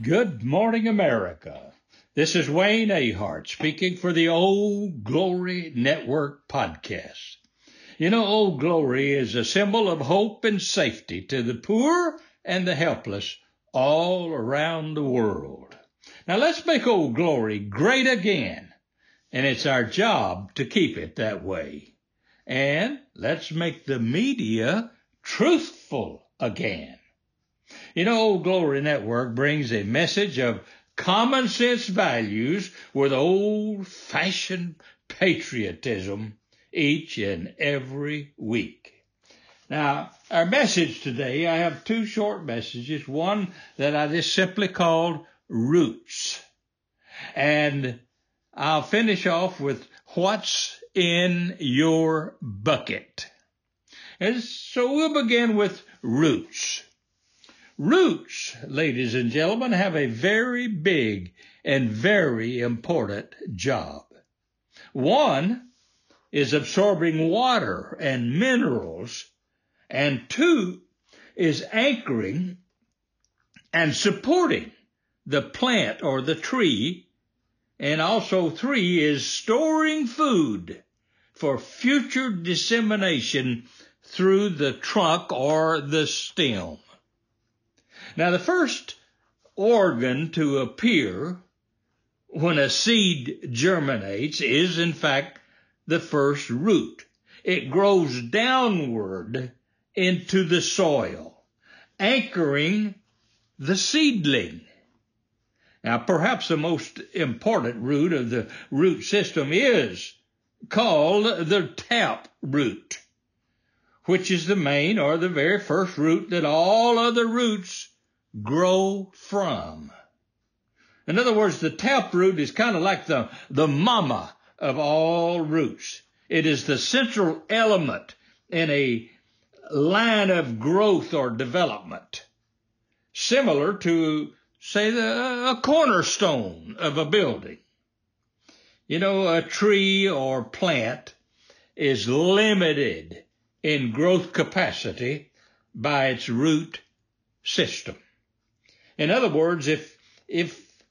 Good morning, America. This is Wayne Ahart speaking for the Old Glory Network podcast. You know, Old Glory is a symbol of hope and safety to the poor and the helpless all around the world. Now, let's make Old Glory great again, and it's our job to keep it that way. And let's make the media truthful again. You know, Old Glory Network brings a message of common sense values with old-fashioned patriotism each and every week. Now, our message today, I have two short messages. One that I just simply called Roots. And I'll finish off with What's in Your Bucket. And so we'll begin with Roots. Roots, ladies and gentlemen, have a very big and very important job. One is absorbing water and minerals, and two is anchoring and supporting the plant or the tree, and also three is storing food for future dissemination through the trunk or the stem. Now, the first organ to appear when a seed germinates is, in fact, the first root. It grows downward into the soil, anchoring the seedling. Now, perhaps the most important root of the root system is called the tap root, which is the main or the very first root that all other roots grow from. In other words, the taproot is kind of like the mama of all roots. It is the central element in a line of growth or development, similar to, say, a cornerstone of a building. You know, a tree or plant is limited in growth capacity by its root system. In other words, if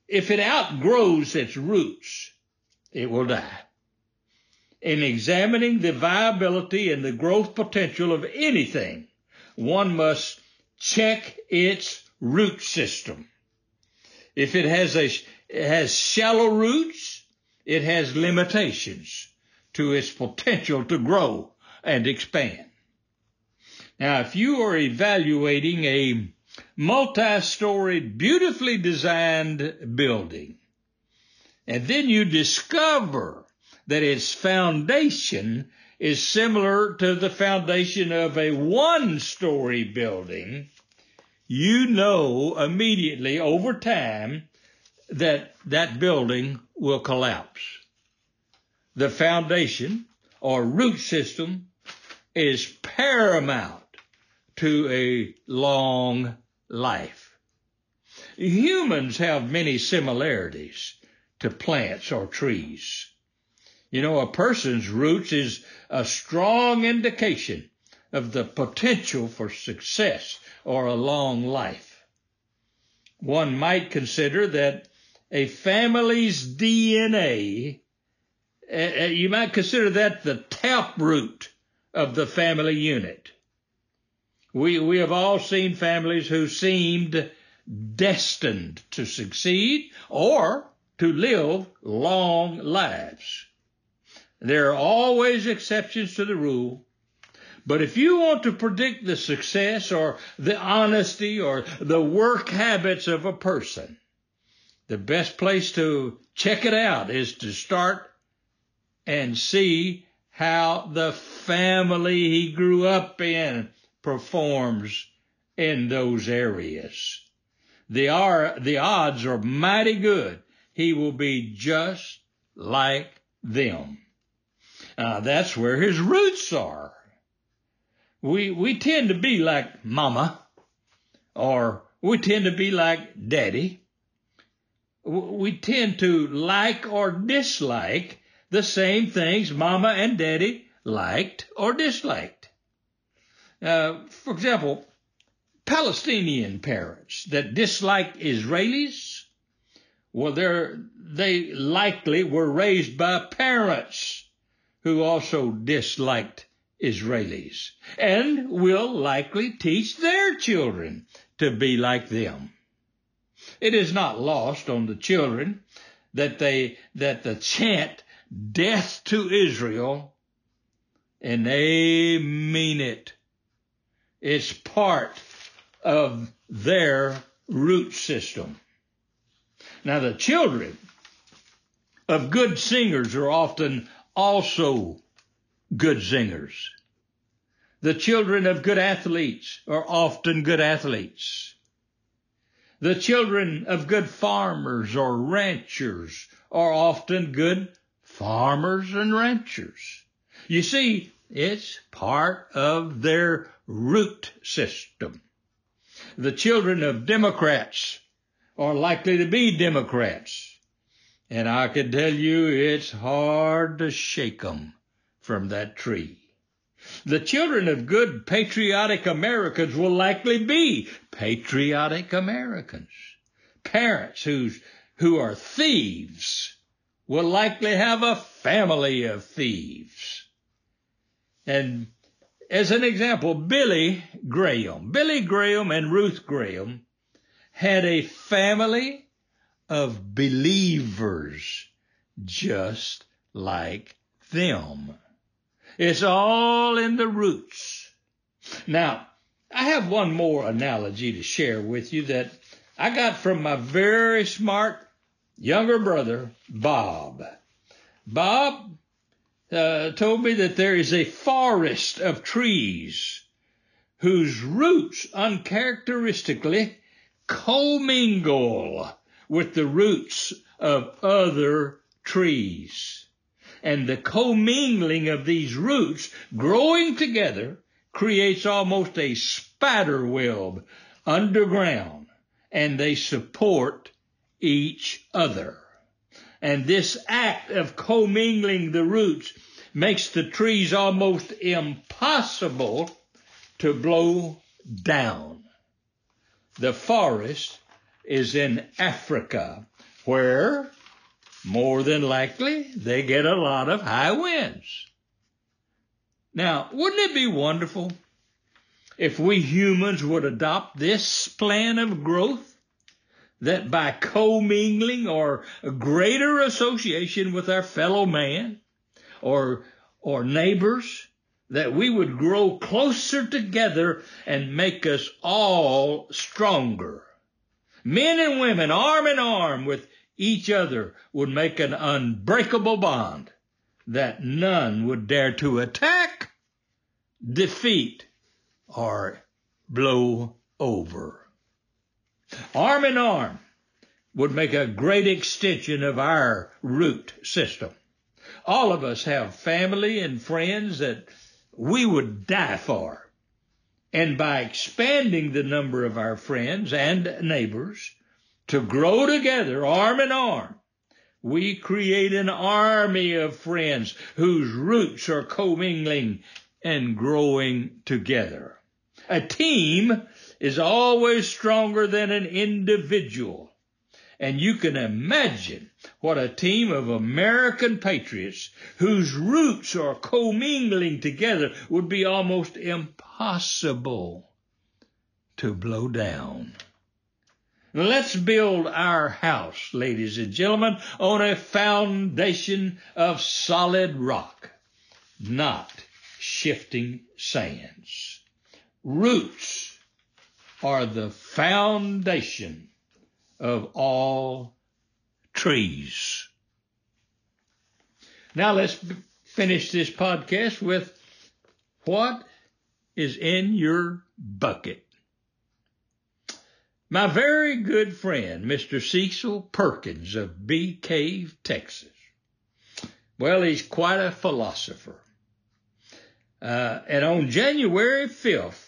it outgrows its roots, it will die. In examining the viability and the growth potential of anything, one must check its root system. If it has shallow roots, it has limitations to its potential to grow and expand. Now, if you are evaluating a multi-story, beautifully designed building, and then you discover that its foundation is similar to the foundation of a one-story building, you know immediately over time that that building will collapse. The foundation or root system is paramount to a long life. Humans have many similarities to plants or trees. You know, a person's roots is a strong indication of the potential for success or a long life. One might consider that a family's DNA, you might consider that the taproot of the family unit. We have all seen families who seemed destined to succeed or to live long lives. There are always exceptions to the rule, but if you want to predict the success or the honesty or the work habits of a person, the best place to check it out is to start and see how the family he grew up in performs in those areas. The odds are mighty good he will be just like them. That's where his roots are. We tend to be like mama, or we tend to be like daddy. We tend to like or dislike the same things Mama and Daddy liked or disliked. For example, Palestinian parents that disliked Israelis, well, they likely were raised by parents who also disliked Israelis and will likely teach their children to be like them. It is not lost on the children that the chant, "Death to Israel," and they mean it, it's part of their root system. Now, the children of good singers are often also good singers. The children of good athletes are often good athletes. The children of good farmers or ranchers are often good farmers and ranchers. You see, it's part of their root system. The children of Democrats are likely to be Democrats. And I can tell you it's hard to shake them from that tree. The children of good patriotic Americans will likely be patriotic Americans. Parents who are thieves will likely have a family of thieves. And as an example, Billy Graham and Ruth Graham had a family of believers just like them. It's all in the roots. Now, I have one more analogy to share with you that I got from my very smart younger brother, Bob. Bob told me that there is a forest of trees whose roots uncharacteristically commingle with the roots of other trees. And the commingling of these roots growing together creates almost a spider web underground, and they support each other. And this act of commingling the roots makes the trees almost impossible to blow down. The forest is in Africa, where more than likely they get a lot of high winds. Now, wouldn't it be wonderful if we humans would adopt this plan of growth, that by commingling or greater association with our fellow man or neighbors, that we would grow closer together and make us all stronger? Men and women, arm in arm with each other, would make an unbreakable bond that none would dare to attack, defeat, or blow over. Arm in arm would make a great extension of our root system. All of us have family and friends that we would die for. And by expanding the number of our friends and neighbors to grow together arm in arm, we create an army of friends whose roots are commingling and growing together. A team is always stronger than an individual. And you can imagine what a team of American patriots whose roots are commingling together would be almost impossible to blow down. Let's build our house, ladies and gentlemen, on a foundation of solid rock, not shifting sands. Roots are the foundation of all trees. Now let's finish this podcast with what is in your bucket. My very good friend, Mr. Cecil Perkins of Bee Cave, Texas. Well, he's quite a philosopher. And on January 5th,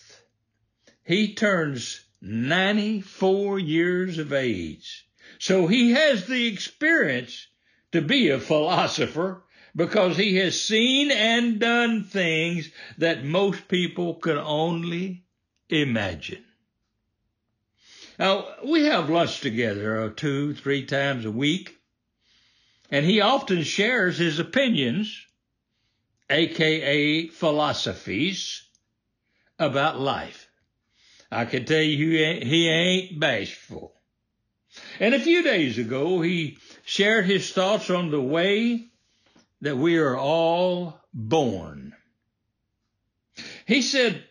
he turns 94 years of age. So he has the experience to be a philosopher because he has seen and done things that most people could only imagine. Now, we have lunch together 2-3 times a week, and he often shares his opinions, a.k.a. philosophies, about life. I can tell you he ain't bashful. And a few days ago, he shared his thoughts on the way that we are all born. He said,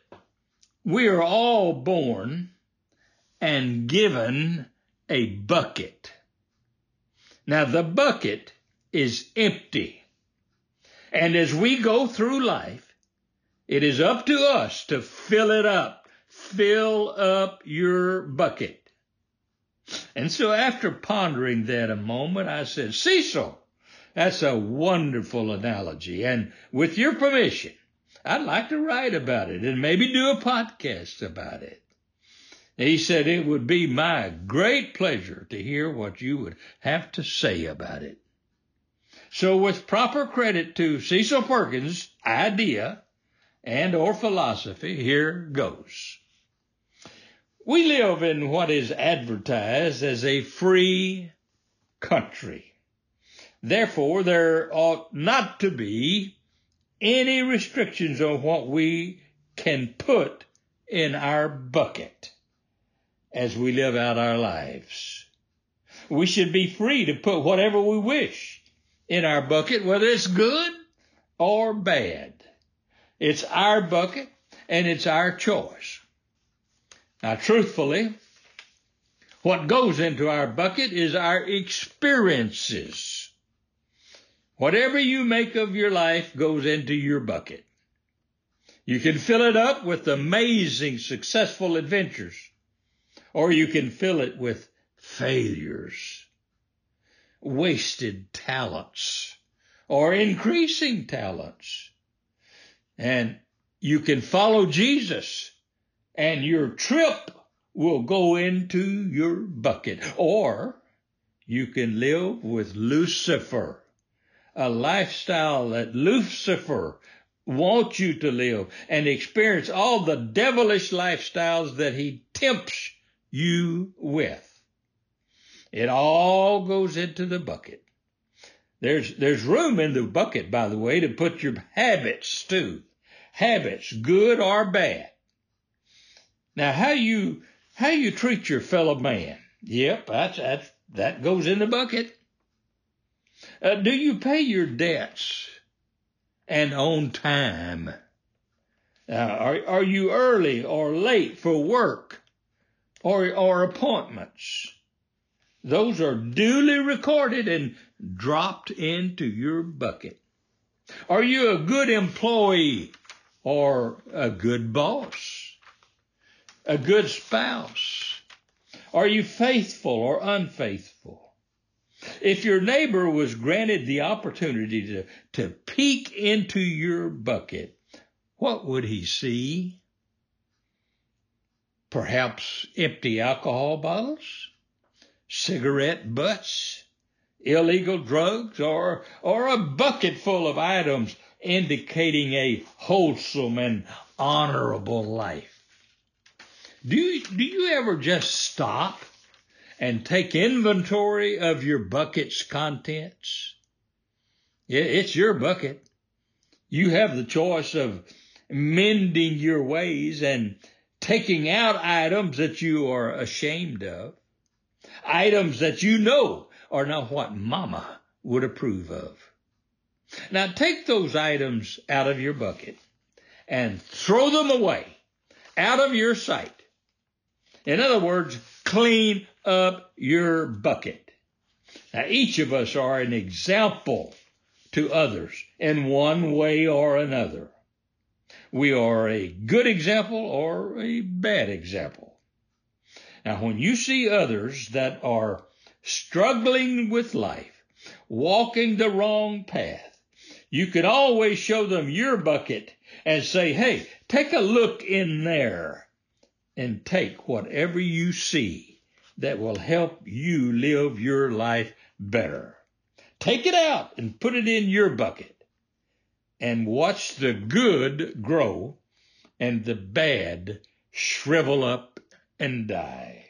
we are all born and given a bucket. Now, the bucket is empty. And as we go through life, it is up to us to fill it up. Fill up your bucket. And so after pondering that a moment, I said, Cecil, that's a wonderful analogy. And with your permission, I'd like to write about it and maybe do a podcast about it. And he said, it would be my great pleasure to hear what you would have to say about it. So with proper credit to Cecil Perkins' idea and or philosophy, here goes. We live in what is advertised as a free country. Therefore, there ought not to be any restrictions on what we can put in our bucket as we live out our lives. We should be free to put whatever we wish in our bucket, whether it's good or bad. It's our bucket and it's our choice. Now, truthfully, what goes into our bucket is our experiences. Whatever you make of your life goes into your bucket. You can fill it up with amazing, successful adventures, or you can fill it with failures, wasted talents, or increasing talents. And you can follow Jesus, and your trip will go into your bucket. Or you can live with Lucifer, a lifestyle that Lucifer wants you to live, and experience all the devilish lifestyles that he tempts you with. It all goes into the bucket. There's room in the bucket, by the way, to put your habits too. Habits, good or bad. Now, how you treat your fellow man, yep, that goes in the bucket. Do you pay your debts and on time? Are you early or late for work or appointments? Those are duly recorded and dropped into your bucket. Are you a good employee or a good boss? A good spouse? Are you faithful or unfaithful? If your neighbor was granted the opportunity to peek into your bucket, what would he see? Perhaps empty alcohol bottles, cigarette butts, illegal drugs, or a bucket full of items indicating a wholesome and honorable life. Do you ever just stop and take inventory of your bucket's contents? It's your bucket. You have the choice of mending your ways and taking out items that you are ashamed of, items that you know are not what Mama would approve of. Now take those items out of your bucket and throw them away out of your sight. In other words, clean up your bucket. Now, each of us are an example to others in one way or another. We are a good example or a bad example. Now, when you see others that are struggling with life, walking the wrong path, you can always show them your bucket and say, hey, take a look in there. And take whatever you see that will help you live your life better. Take it out and put it in your bucket and watch the good grow and the bad shrivel up and die.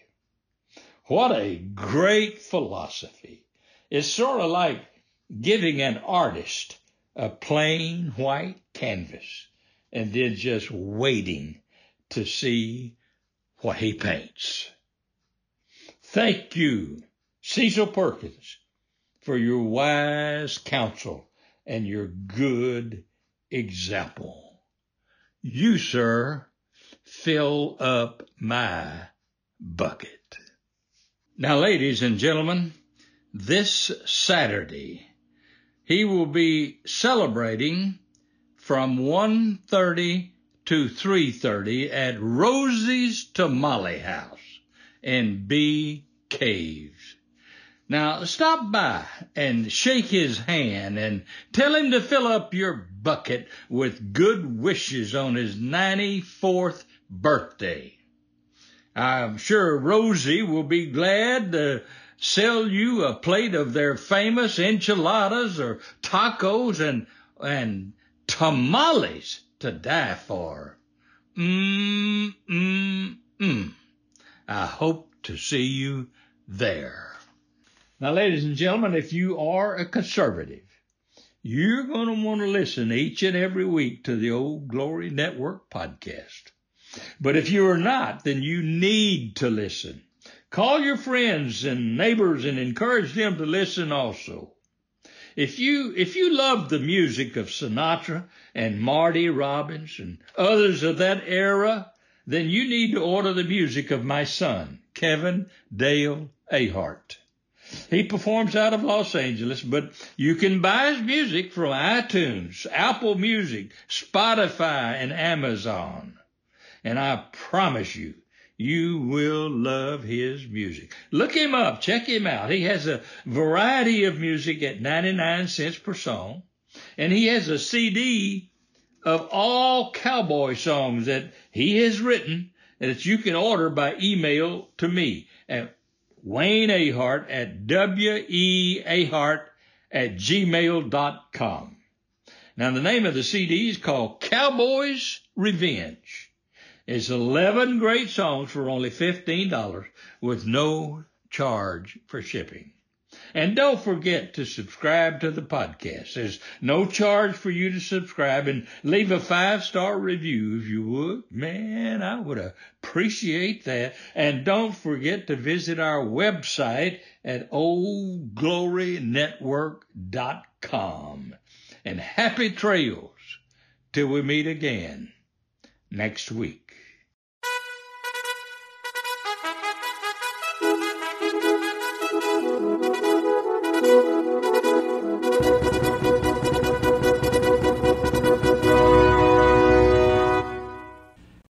What a great philosophy. It's sort of like giving an artist a plain white canvas and then just waiting to see what he paints. Thank you, Cecil Perkins, for your wise counsel and your good example. You, sir, fill up my bucket. Now, ladies and gentlemen, this Saturday, he will be celebrating from 1:30 to 3:30 at Rosie's Tamale House in Bee Cave. Now, stop by and shake his hand and tell him to fill up your bucket with good wishes on his 94th birthday. I'm sure Rosie will be glad to sell you a plate of their famous enchiladas or tacos and tamales to die for. I hope to see you there. Now, ladies and gentlemen, if you are a conservative, you're going to want to listen each and every week to the Old Glory Network podcast. But if you are not, then you need to listen. Call your friends and neighbors and encourage them to listen also. If you love the music of Sinatra and Marty Robbins and others of that era, then you need to order the music of my son, Kevin Dale Ahart. He performs out of Los Angeles, but you can buy his music from iTunes, Apple Music, Spotify, and Amazon. And I promise you, you will love his music. Look him up. Check him out. He has a variety of music at 99 cents per song. And he has a CD of all cowboy songs that he has written that you can order by email to me at Wayne Ahart at weahart@gmail.com. Now, the name of the CD is called Cowboys Revenge. It's 11 great songs for only $15 with no charge for shipping. And don't forget to subscribe to the podcast. There's no charge for you to subscribe, and leave a 5-star review if you would. Man, I would appreciate that. And don't forget to visit our website at oldglorynetwork.com. And happy trails till we meet again next week.